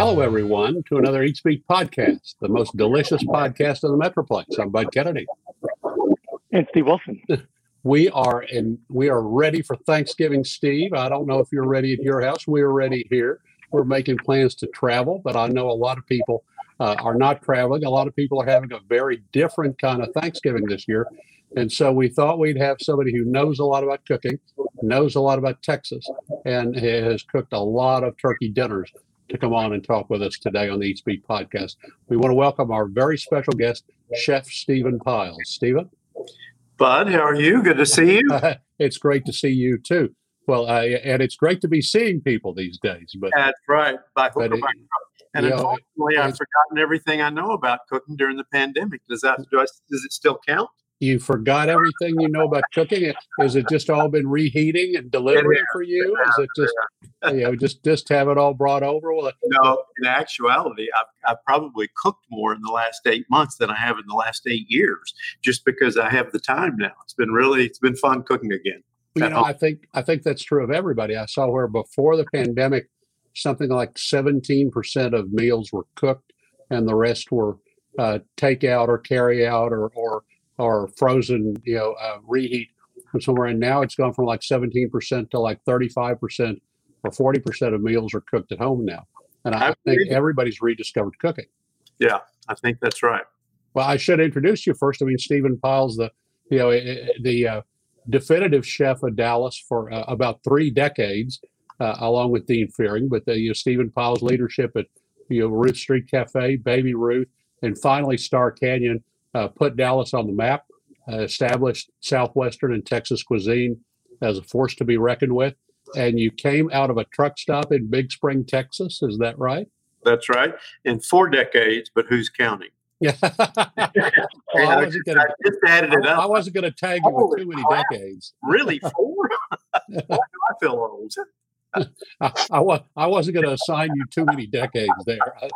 Hello, everyone, to another Eat Speak podcast, the most delicious podcast in the Metroplex. I'm Bud Kennedy. And Steve Wilson. We are ready for Thanksgiving, Steve. I don't know if you're ready at your house. We're ready here. We're making plans to travel, but I know a lot of people are not traveling. A lot of people are having a very different kind of Thanksgiving this year. And so we thought we'd have somebody who knows a lot about cooking, knows a lot about Texas, and has cooked a lot of turkey dinners to come on and talk with us today on the Eat Speak podcast. We want to welcome our very special guest, Chef Stephen Pyles. Stephen? Bud, how are you? Good to see you. It's great to see you, too. Well, and it's great to be seeing people these days. But that's right. By hook or by crook. And unfortunately, I've forgotten everything I know about cooking during the pandemic. Does it still count? You forgot everything you know about cooking. Has it just all been reheating and delivering for you? Is it just just have it all brought over? No, in actuality, I've probably cooked more in the last 8 months than I have in the last 8 years, just because I have the time now. It's been fun cooking again. You know, I think that's true of everybody. I saw where before the pandemic, something like 17% of meals were cooked, and the rest were takeout or carry out or frozen, reheat from somewhere. And now it's gone from like 17% to like 35% or 40% of meals are cooked at home now. And I think everybody's rediscovered cooking. Yeah, I think that's right. Well, I should introduce you first. I mean, Stephen Pyles, the definitive chef of Dallas for about 3 decades, along with Dean Fearing. But Stephen Pyles' leadership at Routh Street Cafe, Baby Ruth, and finally Star Canyon, put Dallas on the map, established Southwestern and Texas cuisine as a force to be reckoned with. And you came out of a truck stop in Big Spring, Texas. Is that right? That's right. In 4 decades, but who's counting? Yeah. I wasn't going to tag you with too many decades. Really? 4? Why do I feel old? I wasn't going to assign you too many decades there.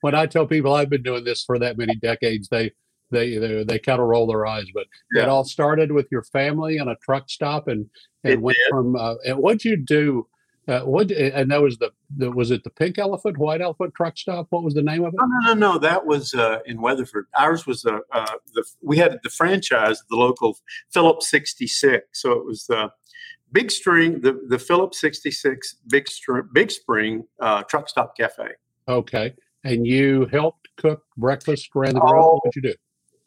When I tell people I've been doing this for that many decades, they kind of roll their eyes. But it all started with your family on a truck stop, and went from. And what'd you do? Was it the Pink Elephant, White Elephant truck stop? What was the name of it? No. That was in Weatherford. Ours was we had the franchise of the local Phillips 66, so it was the. Big Spring, the Phillips 66 Big Spring truck stop cafe. Okay, and you helped cook breakfast around the grill. What did you do?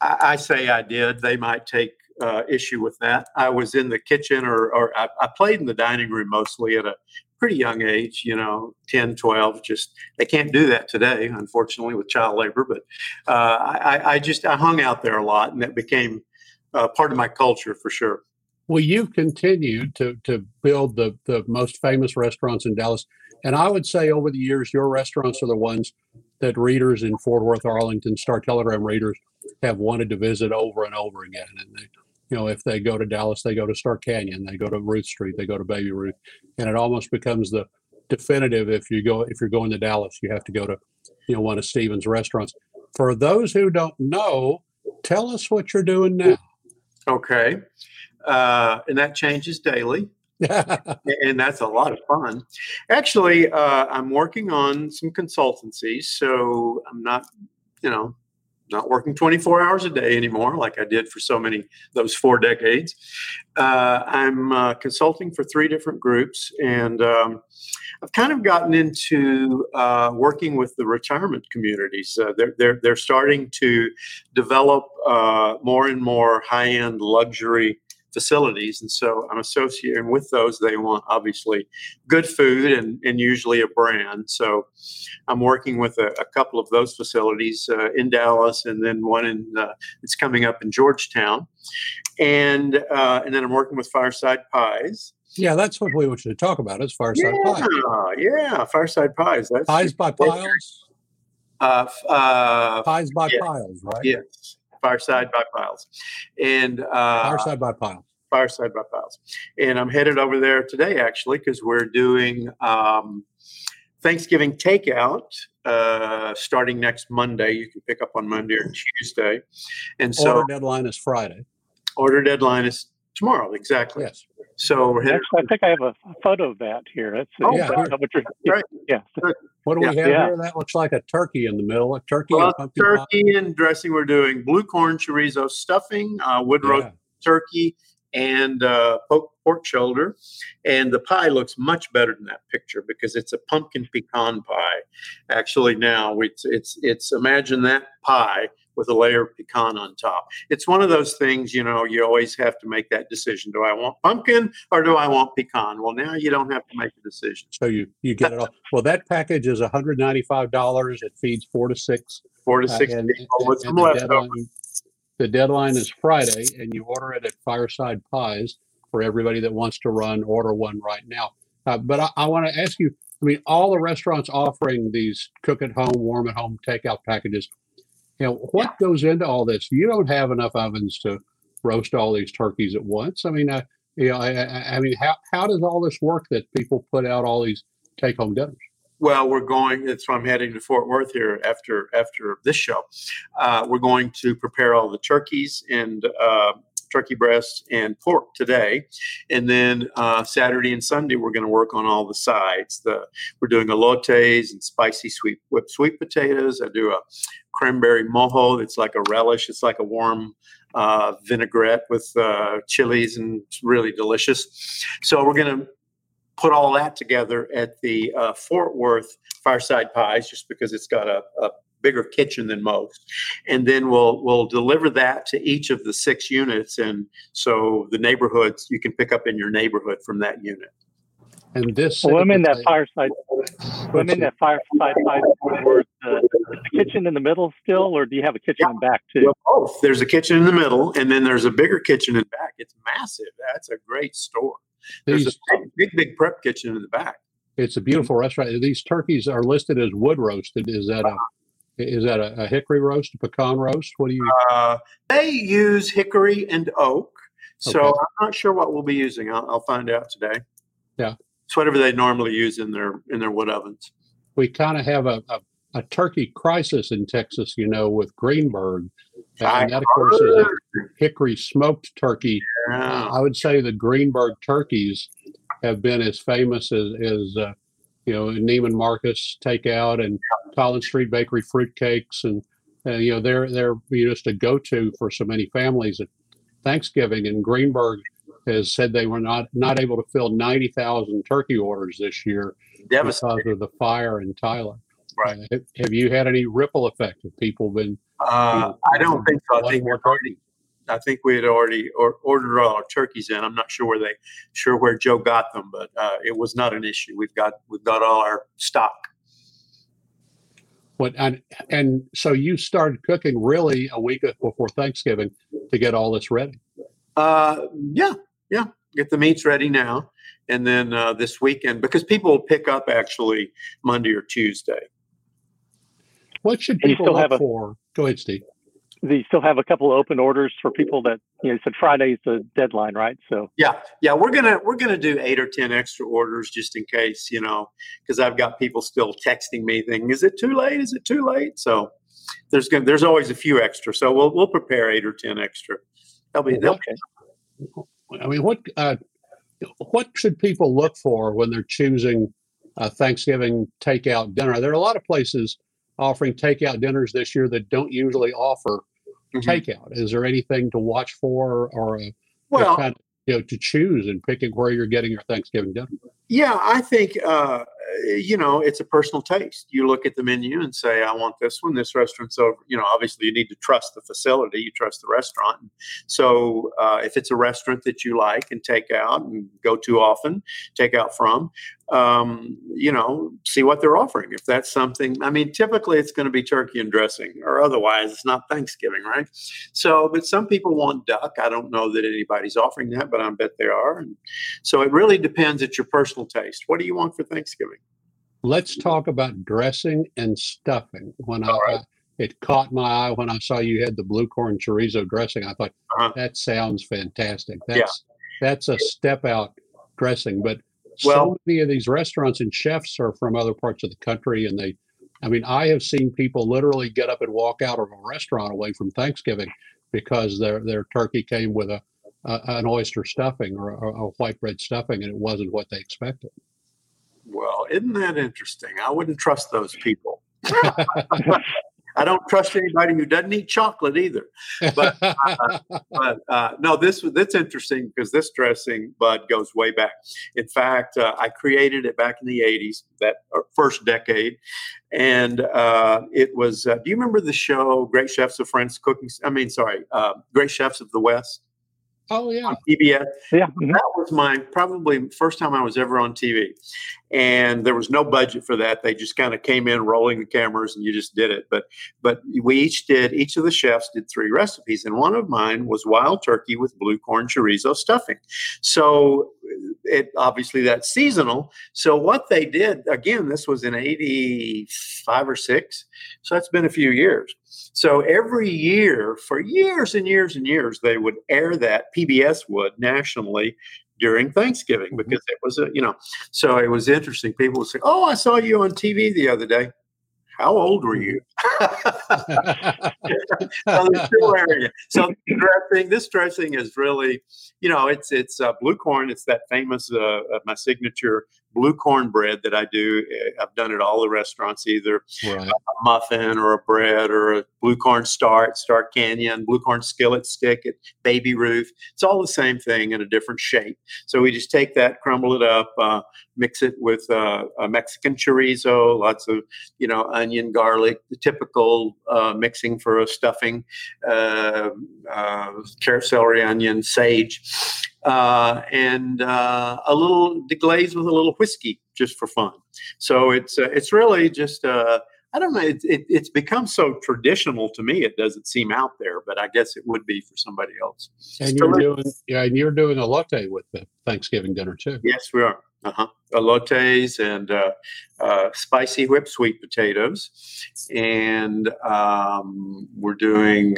I say I did. They might take issue with that. I was in the kitchen, or I played in the dining room mostly at a pretty young age, 10, 12. Just they can't do that today, unfortunately, with child labor. But I hung out there a lot, and that became part of my culture for sure. Well, you've continued to build the most famous restaurants in Dallas. And I would say over the years, your restaurants are the ones that readers in Fort Worth, Arlington, Star Telegram readers have wanted to visit over and over again. And they, if they go to Dallas, they go to Star Canyon, they go to Routh Street, they go to Baby Ruth. And it almost becomes the definitive. If you're going to Dallas, you have to go to, one of Stephen's restaurants. For those who don't know, tell us what you're doing now. Okay. And that changes daily, and that's a lot of fun. Actually, I'm working on some consultancies, so I'm not working 24 hours a day anymore like I did for so many those 4 decades. I'm consulting for 3 different groups, and I've kind of gotten into working with the retirement communities. They're starting to develop more and more high-end luxury facilities, and so I'm associating with those. They want obviously good food and usually a brand. So I'm working with a couple of those facilities in Dallas, and then one in it's coming up in Georgetown, and then I'm working with Fireside Pyles. Yeah, that's what we want you to talk about. Is Fireside Pyles? Yeah, Fireside Pyles. Pyles by Pyles. Pyles by Pyles, right? Yes. Fireside by Pyles. And Fireside by Pyles. And I'm headed over there today, actually, because we're doing Thanksgiving takeout starting next Monday. You can pick up on Monday or Tuesday. And so order deadline is Friday. Order deadline is tomorrow, exactly. Yes. So we're hitting. Actually, I think I have a photo of that here. That's right. Yeah. What do we have here? That looks like a turkey in the middle. A turkey, well, and pumpkin turkey pie. And dressing. We're doing blue corn chorizo stuffing, wood roast turkey, and pork shoulder. And the pie looks much better than that picture because it's a pumpkin pecan pie. Actually, now it's imagine that pie with a layer of pecan on top. It's one of those things, you know, you always have to make that decision. Do I want pumpkin or do I want pecan? Well, now you don't have to make a decision. So you get it all. Well, that package is $195. It feeds 4 to 6. 4 to 6 people with some leftovers. The deadline is Friday, and you order it at Fireside Pyles for everybody that wants to order one right now. But I want to ask you, I mean, all the restaurants offering these cook at home, warm at home, takeout packages, you know, what goes into all this? You don't have enough ovens to roast all these turkeys at once. I mean, how does all this work that people put out all these take-home dinners? Well, that's why I'm heading to Fort Worth here after this show. We're going to prepare all the turkeys and turkey breasts and pork today. And then Saturday and Sunday, we're going to work on all the sides. We're doing elotes and spicy whipped sweet potatoes. I do a cranberry mojo. It's like a relish. It's like a warm vinaigrette with chilies, and it's really delicious. So we're going to put all that together at the Fort Worth Fireside Pyles, just because it's got a bigger kitchen than most. And then we'll deliver that to each of the 6 units. And so the neighborhoods, you can pick up in your neighborhood from that unit. And this, well, I'm in that fireside, the kitchen in the middle still, or do you have a kitchen in back too? Well, both. There's a kitchen in the middle, and then there's a bigger kitchen in back. It's massive. That's a great store. There's a big prep kitchen in the back. It's a beautiful restaurant. These turkeys are listed as wood roasted. Is that a hickory roast, a pecan roast? What do you? They use hickory and oak. So I'm not sure what we'll be using. I'll find out today. Yeah, it's whatever they normally use in their wood ovens. We kind of have a turkey crisis in Texas, you know, with Greenberg. And that, of course, is a hickory smoked turkey. Yeah. I would say the Greenberg turkeys have been as famous as you know, Neiman Marcus takeout and Collin Street Bakery fruitcakes, and you know, they're just a go-to for so many families at Thanksgiving. And Greenberg has said they were not able to fill 90,000 turkey orders this year because of the fire in Thailand. Right. Have you had any ripple effect? Have people been? I don't think so. I think we had already ordered all our turkeys in. I'm not sure where Joe got them, but it was not an issue. We've got all our stock. And so you started cooking really a week before Thanksgiving to get all this ready. Yeah. Get the meats ready now, and then this weekend, because people will pick up actually Monday or Tuesday. What should people look for? Go ahead, Steve. Do you still have a couple of open orders for people that, you know, you said Friday's the deadline, right? So yeah, we're gonna do 8 or 10 extra orders just in case, you know, because I've got people still texting me thinking, "Is it too late? Is it too late?" So there's always a few extra. So we'll prepare 8 or 10 extra. I mean, what should people look for when they're choosing a Thanksgiving takeout dinner? There are a lot of places offering takeout dinners this year that don't usually offer takeout. Is there anything to watch for to choose in picking where you're getting your Thanksgiving dinner? Yeah, I think, you know, it's a personal taste. You look at the menu and say, I want this one. This restaurant's over. You know, obviously you need to trust the facility. You trust the restaurant. So if it's a restaurant that you like and take out and go to often, take out from, you know, see what they're offering. If that's something, I mean, typically it's going to be turkey and dressing, or otherwise it's not Thanksgiving, right? So, but some people want duck. I don't know that anybody's offering that, but I bet they are. And so it really depends at your personal taste. What do you want for Thanksgiving? Let's talk about dressing and stuffing. It caught my eye when I saw you had the blue corn chorizo dressing. I thought, that sounds fantastic. That's a step out dressing, but so many of these restaurants and chefs are from other parts of the country. And I have seen people literally get up and walk out of a restaurant away from Thanksgiving because their turkey came with a an oyster stuffing or a white bread stuffing, and it wasn't what they expected. Well, isn't that interesting? I wouldn't trust those people. I don't trust anybody who doesn't eat chocolate either. But, no, that's interesting because this dressing, Bud, goes way back. In fact, I created it back in the 80s, that first decade. And it was, do you remember the show Great Chefs of France Cooking? I mean, sorry, Great Chefs of the West? Oh, yeah. On PBS. Yeah. Mm-hmm. That was my probably first time I was ever on TV. And there was no budget for that. They just kind of came in rolling the cameras and you just did it. But we each of the chefs did three recipes. And one of mine was wild turkey with blue corn chorizo stuffing. So it obviously that's seasonal. So what they did, again, this was in 85 or 6. So that's been a few years. So every year, for years and years and years, they would air that, PBS would, nationally during Thanksgiving because it was, so it was interesting. People would say, oh, I saw you on TV the other day. How old were you? So this dressing is really, it's blue corn. It's that famous, my signature blue corn bread that I do. I've done it all the restaurants, either right. A muffin or a bread or a blue corn star at Star Canyon, blue corn skillet stick at Baby Ruth. It's all the same thing in a different shape. So we just take that, crumble it up, mix it with a Mexican chorizo, lots of, onion, garlic, the typical mixing for a stuffing, carrot, celery, onion, sage, and a little deglaze with a little whiskey just for fun. So it's really just I don't know. It's become so traditional to me. It doesn't seem out there, but I guess it would be for somebody else. And you're doing a latte with the Thanksgiving dinner too. Yes, we are. Elotes and spicy whipped sweet potatoes. And we're doing,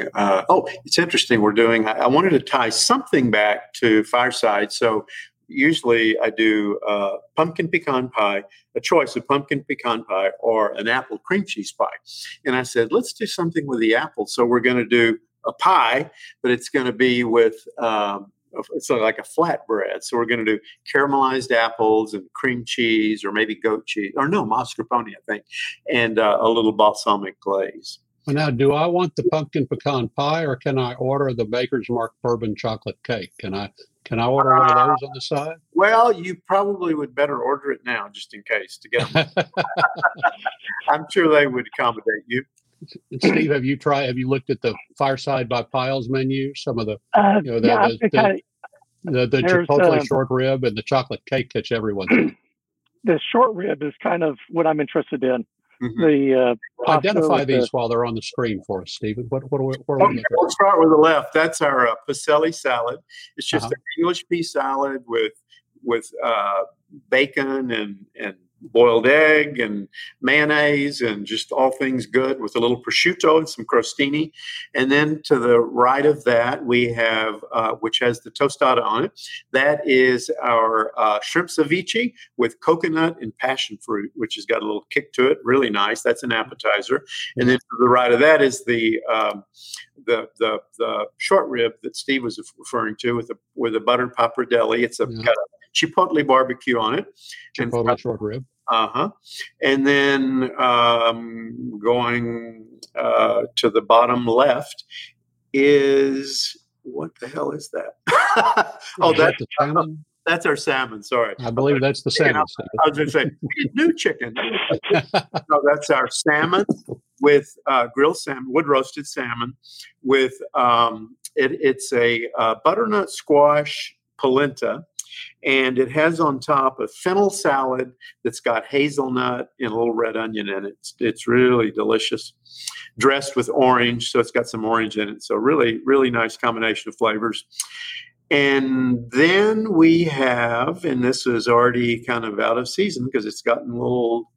it's interesting. We're doing, I wanted to tie something back to Fireside. So usually I do pumpkin pecan pie, a choice of pumpkin pecan pie or an apple cream cheese pie. And I said, let's do something with the apple. So we're going to do a pie, but it's going to be with, it's like a flatbread. So we're going to do caramelized apples and cream cheese or maybe goat cheese or mascarpone, I think, and a little balsamic glaze. Well, now, do I want the pumpkin pecan pie or can I order the Baker's Mark bourbon chocolate cake? Can I order one of those on the side? Well, you probably would better order it now just in case to get them. I'm sure they would accommodate you. Steve, have you looked at the Fireside by Pyles menu? Some of the, the Chipotle short rib and the chocolate cake catch everyone. The short rib is kind of what I'm interested in. Mm-hmm. The identify these while they're on the screen for us, Stephen. What are we? Okay, we'll start with the left. That's our Pacelli salad. It's just an English pea salad with bacon and boiled egg and mayonnaise and just all things good with a little prosciutto and some crostini. And then to the right of that, we have, which has the tostada on it. That is our shrimp ceviche with coconut and passion fruit, which has got a little kick to it. Really nice. That's an appetizer. And then to the right of that is the short rib that Steve was referring to with a buttered pappardelle. It's got a Chipotle barbecue on it. Chipotle short rib. And then going to the bottom left is, what the hell is that? That's the salmon. That's our salmon. Sorry, I believe that's the salmon. I was going to say new chicken. No, that's our salmon with grilled salmon, wood roasted salmon with it's a butternut squash polenta. And it has on top a fennel salad that's got hazelnut and a little red onion in it. It's really delicious, dressed with orange, so it's got some orange in it. So really, really nice combination of flavors. And then we have, and this is already kind of out of season because it's gotten a little,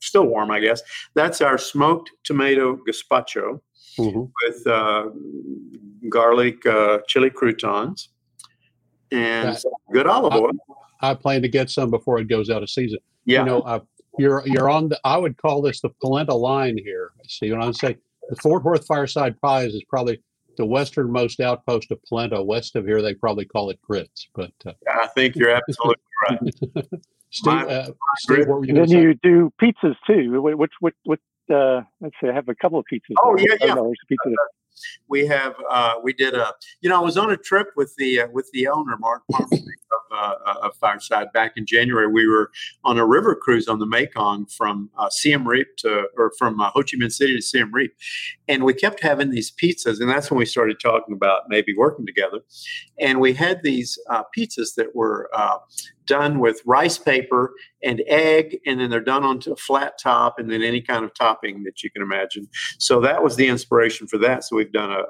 still warm, I guess. That's our smoked tomato gazpacho with garlic chili croutons. And good olive oil. I plan to get some before it goes out of season. Yeah. You're on the, I would call this the polenta line here, Steve. And I'd say the Fort Worth Fireside Pies is probably the westernmost outpost of Polenta. West of here, they probably call it grits. But I think you're absolutely right. Steve, what were you going to say? Then you do pizzas too. Let's see, I have a couple of pizzas. Oh there. Yeah, yeah. Oh, no, pizza. I was on a trip with the owner, Mark of Fireside back in January. We were on a river cruise on the Mekong from Siem Reap from Ho Chi Minh City to Siem Reap. And we kept having these pizzas. And that's when we started talking about maybe working together. And we had these pizzas that were done with rice paper and egg, and then they're done onto a flat top, and then any kind of topping that you can imagine. So that was the inspiration for that. So we've done a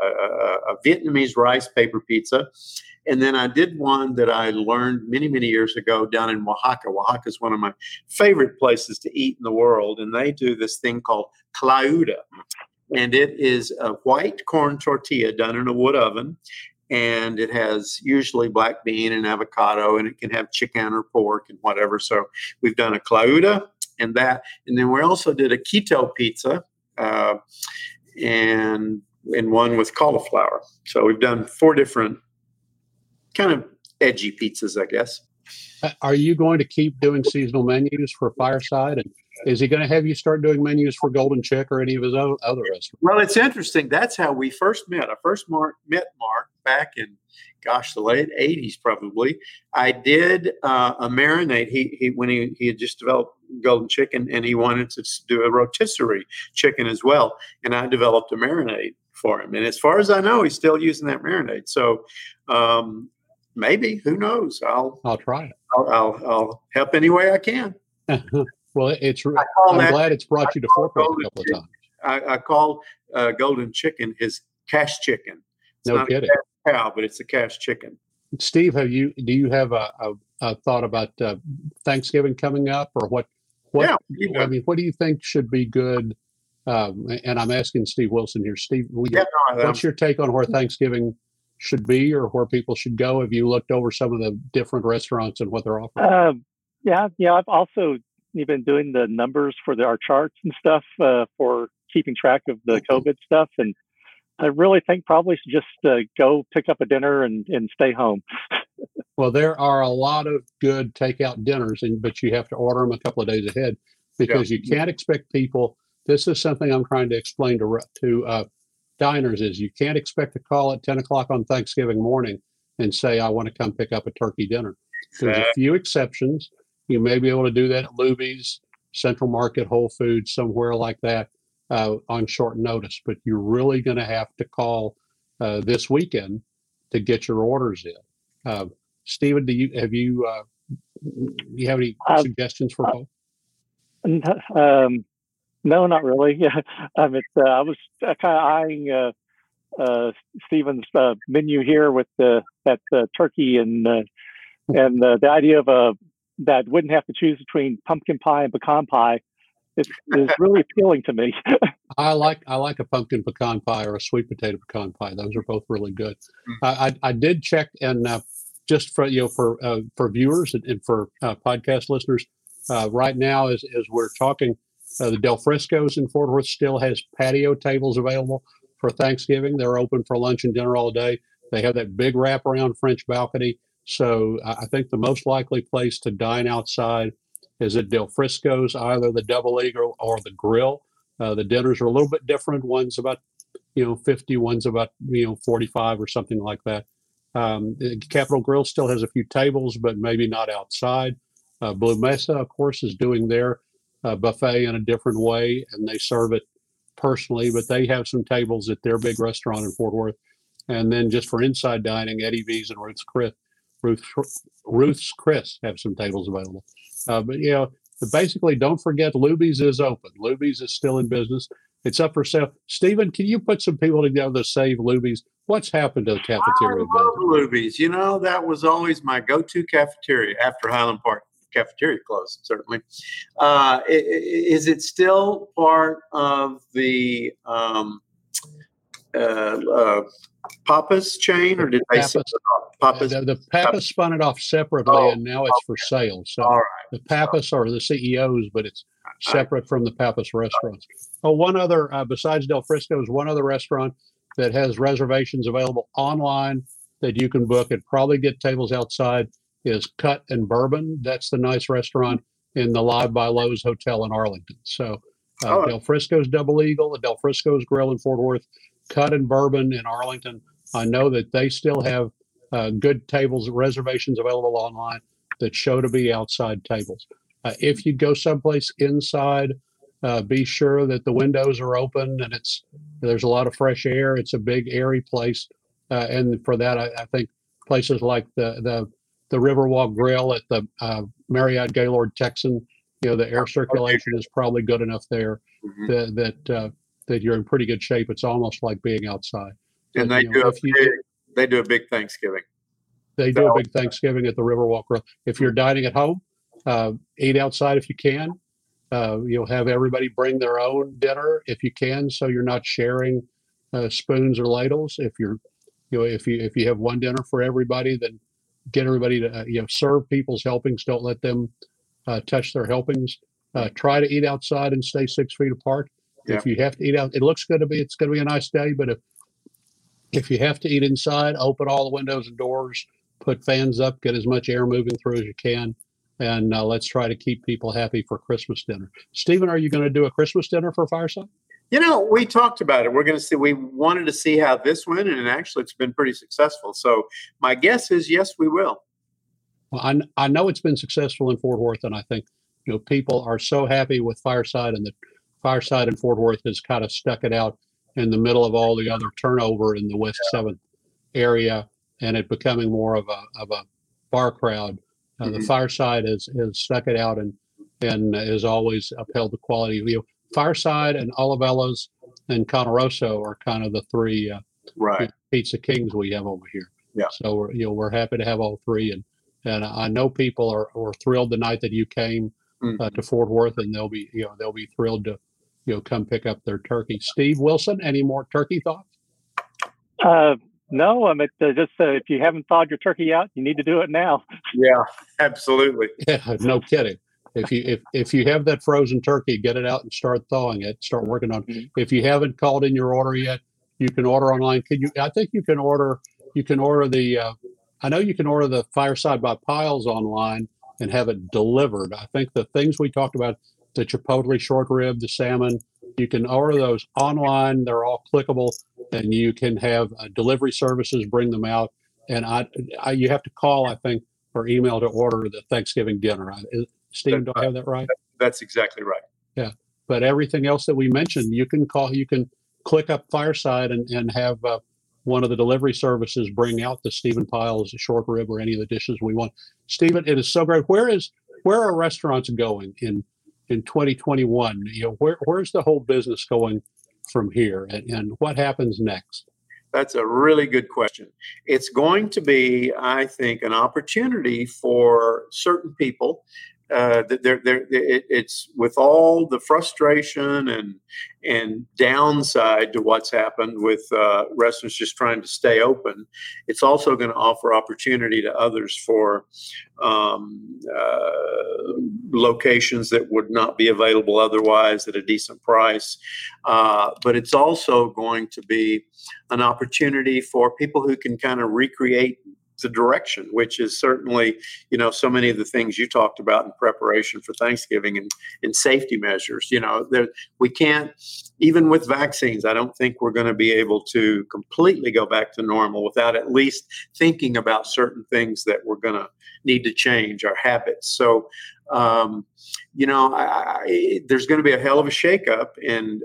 Vietnamese rice paper pizza. And then I did one that I learned many, many years ago down in Oaxaca. Oaxaca is one of my favorite places to eat in the world. And they do this thing called clauda. And it is a white corn tortilla done in a wood oven. And it has usually black bean and avocado, and it can have chicken or pork and whatever. So we've done a clauda and that. And then we also did a keto pizza and one with cauliflower. So we've done 4 different kind of edgy pizzas, I guess. Are you going to keep doing seasonal menus for Fireside? And is he going to have you start doing menus for Golden Chick or any of his own other restaurants? Well, it's interesting. That's how we first met. I first met Mark back in, the late 80s probably. I did a marinade. He had just developed Golden Chicken, and he wanted to do a rotisserie chicken as well. And I developed a marinade for him. And as far as I know, he's still using that marinade. So maybe, who knows? I'll try it. I'll help any way I can. Well, I'm glad it's brought you to Fort Worth a couple of times. I call Golden Chicken his cash chicken. It's no kidding. A cash cow, but it's a cash chicken. Steve, do you have a thought about Thanksgiving coming up, or what? Yeah, you know. I mean, what do you think should be good? And I'm asking Steve Wilson here. Steve, what's your take on where Thanksgiving should be, or where people should go? Have you looked over some of the different restaurants and what they're offering? I've also been doing the numbers for our charts and stuff for keeping track of the COVID stuff, and I really think probably should just go pick up a dinner and stay home. Well, there are a lot of good takeout dinners, but you have to order them a couple of days ahead because you can't expect people. This is something I'm trying to explain to diners is you can't expect to call at 10 o'clock on Thanksgiving morning and say, I want to come pick up a turkey dinner. There's a few exceptions. You may be able to do that at Luby's, Central Market, Whole Foods, somewhere like that on short notice. But you're really going to have to call this weekend to get your orders in. Stephen, do you have any suggestions for both? No, not really. Yeah, I was kind of eyeing Stephen's menu here with that turkey and the idea of that wouldn't have to choose between pumpkin pie and pecan pie. It's really appealing to me. I like a pumpkin pecan pie or a sweet potato pecan pie. Those are both really good. I did check, and just for viewers and for podcast listeners, right now as we're talking. The Del Frisco's in Fort Worth still has patio tables available for Thanksgiving. They're open for lunch and dinner all day. They have that big wraparound French balcony. So I think the most likely place to dine outside is at Del Frisco's, either the Double Eagle or the Grill. The dinners are a little bit different. One's about 50, one's about 45 or something like that. The Capitol Grill still has a few tables, but maybe not outside. Blue Mesa, of course, is doing their buffet in a different way, and they serve it personally, but they have some tables at their big restaurant in Fort Worth. And then just for inside dining, Eddie V's and Ruth's Chris have some tables available. But basically, don't forget Luby's is open. Luby's is still in business. It's up for sale. Stephen, can you put some people together to save Luby's? What's happened to the cafeteria? I love Luby's. That was always my go-to cafeteria after Highland Park cafeteria closed, certainly. Is it still part of the Papa's chain, or did they sell it off? Papa's? The Papa's spun it off separately, and now it's for sale. So the Papa's are the CEOs, but it's separate from the Papa's restaurants. One other, besides Del Frisco's, one other restaurant that has reservations available online that you can book and probably get tables outside is Cut and Bourbon. That's the nice restaurant in the Live by Lowe's Hotel in Arlington. So Del Frisco's Double Eagle, the Del Frisco's Grill in Fort Worth, Cut and Bourbon in Arlington. I know that they still have good tables, reservations available online that show to be outside tables. If you go someplace inside, be sure that the windows are open and there's a lot of fresh air. It's a big, airy place. And for that, I think places like the Riverwalk Grill at the Marriott Gaylord Texan, the air circulation is probably good enough there that you're in pretty good shape. It's almost like being outside. And but, they do a big Thanksgiving. They do a big Thanksgiving at the Riverwalk Grill. If you're dining at home, eat outside if you can. You'll have everybody bring their own dinner if you can, so you're not sharing spoons or ladles. If you're, if you have one dinner for everybody, then get everybody to serve people's helpings. Don't let them touch their helpings. Try to eat outside and stay 6 feet apart. Yeah. If you have to eat out, it looks good to be. It's going to be a nice day, but if you have to eat inside, open all the windows and doors, put fans up, get as much air moving through as you can, and let's try to keep people happy for Christmas dinner. Stephen, are you going to do a Christmas dinner for Fireside? We talked about it. We're going to see. We wanted to see how this went, and actually, it's been pretty successful. So my guess is yes, we will. Well, I know it's been successful in Fort Worth, and I think people are so happy with Fireside, and the Fireside in Fort Worth has kind of stuck it out in the middle of all the other turnover in the West 7th area, and it becoming more of a bar crowd. The Fireside has stuck it out and has always upheld the quality. Fireside and Olivella's and Conoroso are kind of the three pizza kings we have over here. Yeah. So we're happy to have all three, and I know people are thrilled the night that you came to Fort Worth, and they'll be thrilled to come pick up their turkey. Steve Wilson, any more turkey thoughts? No, if you haven't thawed your turkey out, you need to do it now. Yeah, absolutely. Yeah, no kidding. If you have that frozen turkey, get it out and start thawing it. Start working on it. If you haven't called in your order yet, you can order online. I think you can order. You can order the. I know you can order the Fireside by Pyles online and have it delivered. I think the things we talked about, the chipotle short rib, the salmon, you can order those online. They're all clickable, and you can have delivery services bring them out. And you have to call, I think, or email to order the Thanksgiving dinner. Stephen, do I have that right? That's exactly right. Yeah. But everything else that we mentioned, you can call, you can click up Fireside and have one of the delivery services bring out the Stephen Pyles, the short rib, or any of the dishes we want. Stephen, it is so great. Where are restaurants going in 2021? Where's the whole business going from here, and what happens next? That's a really good question. It's going to be, I think, an opportunity for certain people. It's with all the frustration and downside to what's happened with restaurants just trying to stay open. It's also going to offer opportunity to others for locations that would not be available otherwise at a decent price. But it's also going to be an opportunity for people who can kind of recreate the direction, which is certainly, so many of the things you talked about in preparation for Thanksgiving and safety measures. We can't, even with vaccines, I don't think we're going to be able to completely go back to normal without at least thinking about certain things that we're going to need to change, our habits. So, there's going to be a hell of a shakeup, and,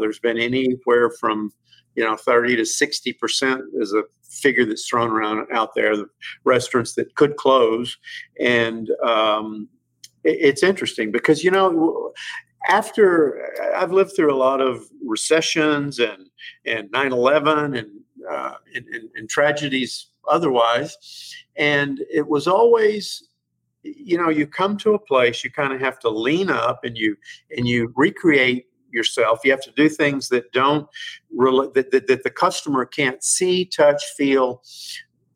there's been anywhere from 30 to 60% is a figure that's thrown around out there, the restaurants that could close. And it's interesting because, after I've lived through a lot of recessions and 9/11 and tragedies otherwise, and it was always, you come to a place, you kind of have to lean up and you recreate yourself. You have to do things that don't really, that the customer can't see, touch, feel,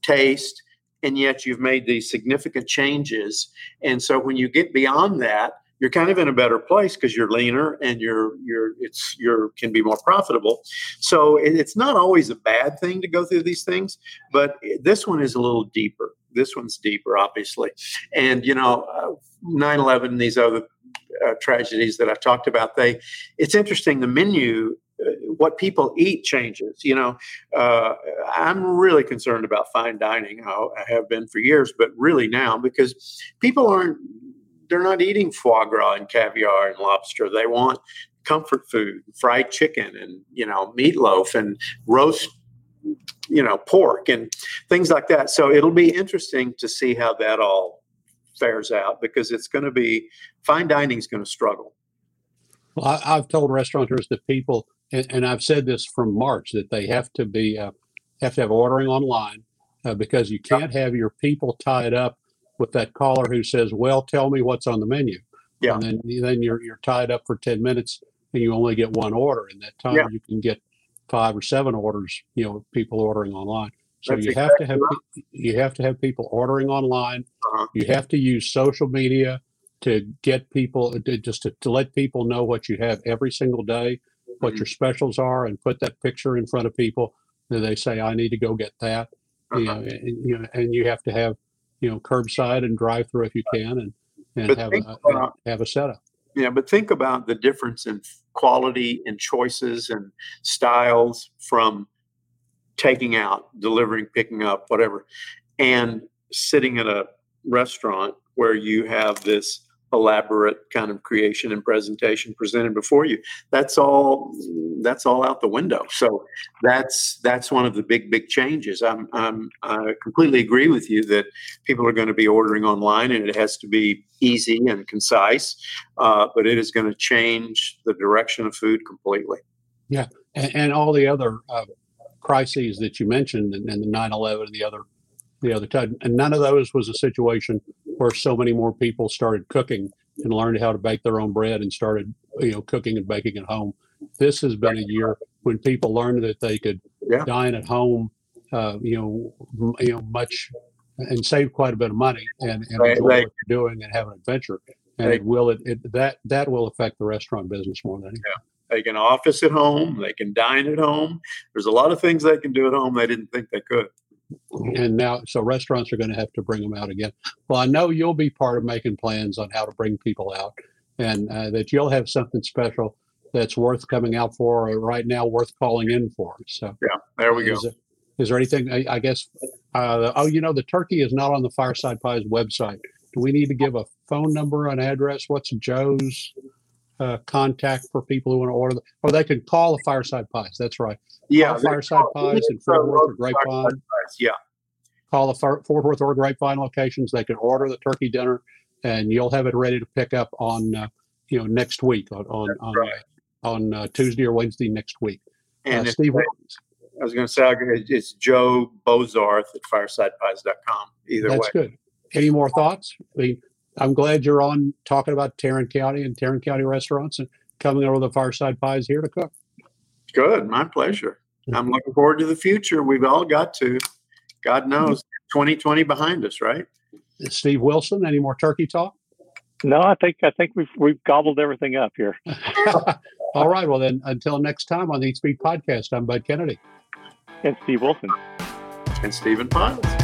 taste, and yet you've made these significant changes. And so when you get beyond that, you're kind of in a better place because you're leaner and you can be more profitable. So it's not always a bad thing to go through these things, but this one is a little deeper. This one's deeper, obviously. And, 9/11 and these other tragedies that I talked about, it's interesting, the menu, what people eat changes. I'm really concerned about fine dining. I have been for years, but really now, because people they're not eating foie gras and caviar and lobster. They want comfort food, fried chicken and, meatloaf and roast, pork and things like that. So it'll be interesting to see how that all fares out, because it's going to be, fine dining is going to struggle. Well, I've told restaurateurs that people, and I've said this from March, that they have to be, have to have ordering online because you can't have your people tied up with that caller who says, "Well, tell me what's on the menu." Yeah. And then you're tied up for 10 minutes and you only get one order. In that time, you can get 5 or 7 orders, people ordering online. So you have to have people ordering online. Uh-huh. You have to use social media to get people to let people know what you have every single day, what your specials are, and put that picture in front of people. And they say, "I need to go get that." And you have to have, curbside and drive through if you can, and have a setup. Yeah, but think about the difference in quality and choices and styles from taking out, delivering, picking up, whatever, and sitting at a restaurant where you have this elaborate kind of creation and presentation presented before you. That's all out the window. So that's one of the big changes. I completely agree with you that people are going to be ordering online, and it has to be easy and concise, but it is going to change the direction of food completely. Yeah. And all the other crises that you mentioned, and the 9/11 and the other time, and none of those was a situation where so many more people started cooking and learned how to bake their own bread and started, cooking and baking at home. This has been a year when people learned that they could dine at home, much, and save quite a bit of money and enjoy what they're doing and have an adventure. And that will affect the restaurant business more than anything. Yeah. They can office at home. They can dine at home. There's a lot of things they can do at home they didn't think they could. And now, so restaurants are going to have to bring them out again. Well, I know you'll be part of making plans on how to bring people out, and that you'll have something special that's worth coming out for, or right now worth calling in for. So yeah, there we go. Is there anything, I guess, the turkey is not on the Fireside Pyles website. Do we need to give a phone number, an address? What's Joe's contact for people who want to order them? Or they can call the Fireside Pyles. That's right. Yeah. Fireside Pyles in Fort Worth or Grapevine. Yeah. Call the Fort Worth or Grapevine locations. They can order the turkey dinner, and you'll have it ready to pick up on, next week on Tuesday or Wednesday next week. And Steve, I was going to say, it's Joe Bozarth at FiresidePyles.com. Either way. That's good. Any more thoughts? I'm glad you're on talking about Tarrant County and Tarrant County restaurants and coming over to the Fireside Pyles here to cook. Good. My pleasure. I'm looking forward to the future. We've all got to, God knows, 2020 behind us, right? Steve Wilson, any more turkey talk? No, I think we've gobbled everything up here. All right. Well, then until next time on the Eat Speed Podcast, I'm Bud Kennedy. And Steve Wilson. And Stephen Pyles.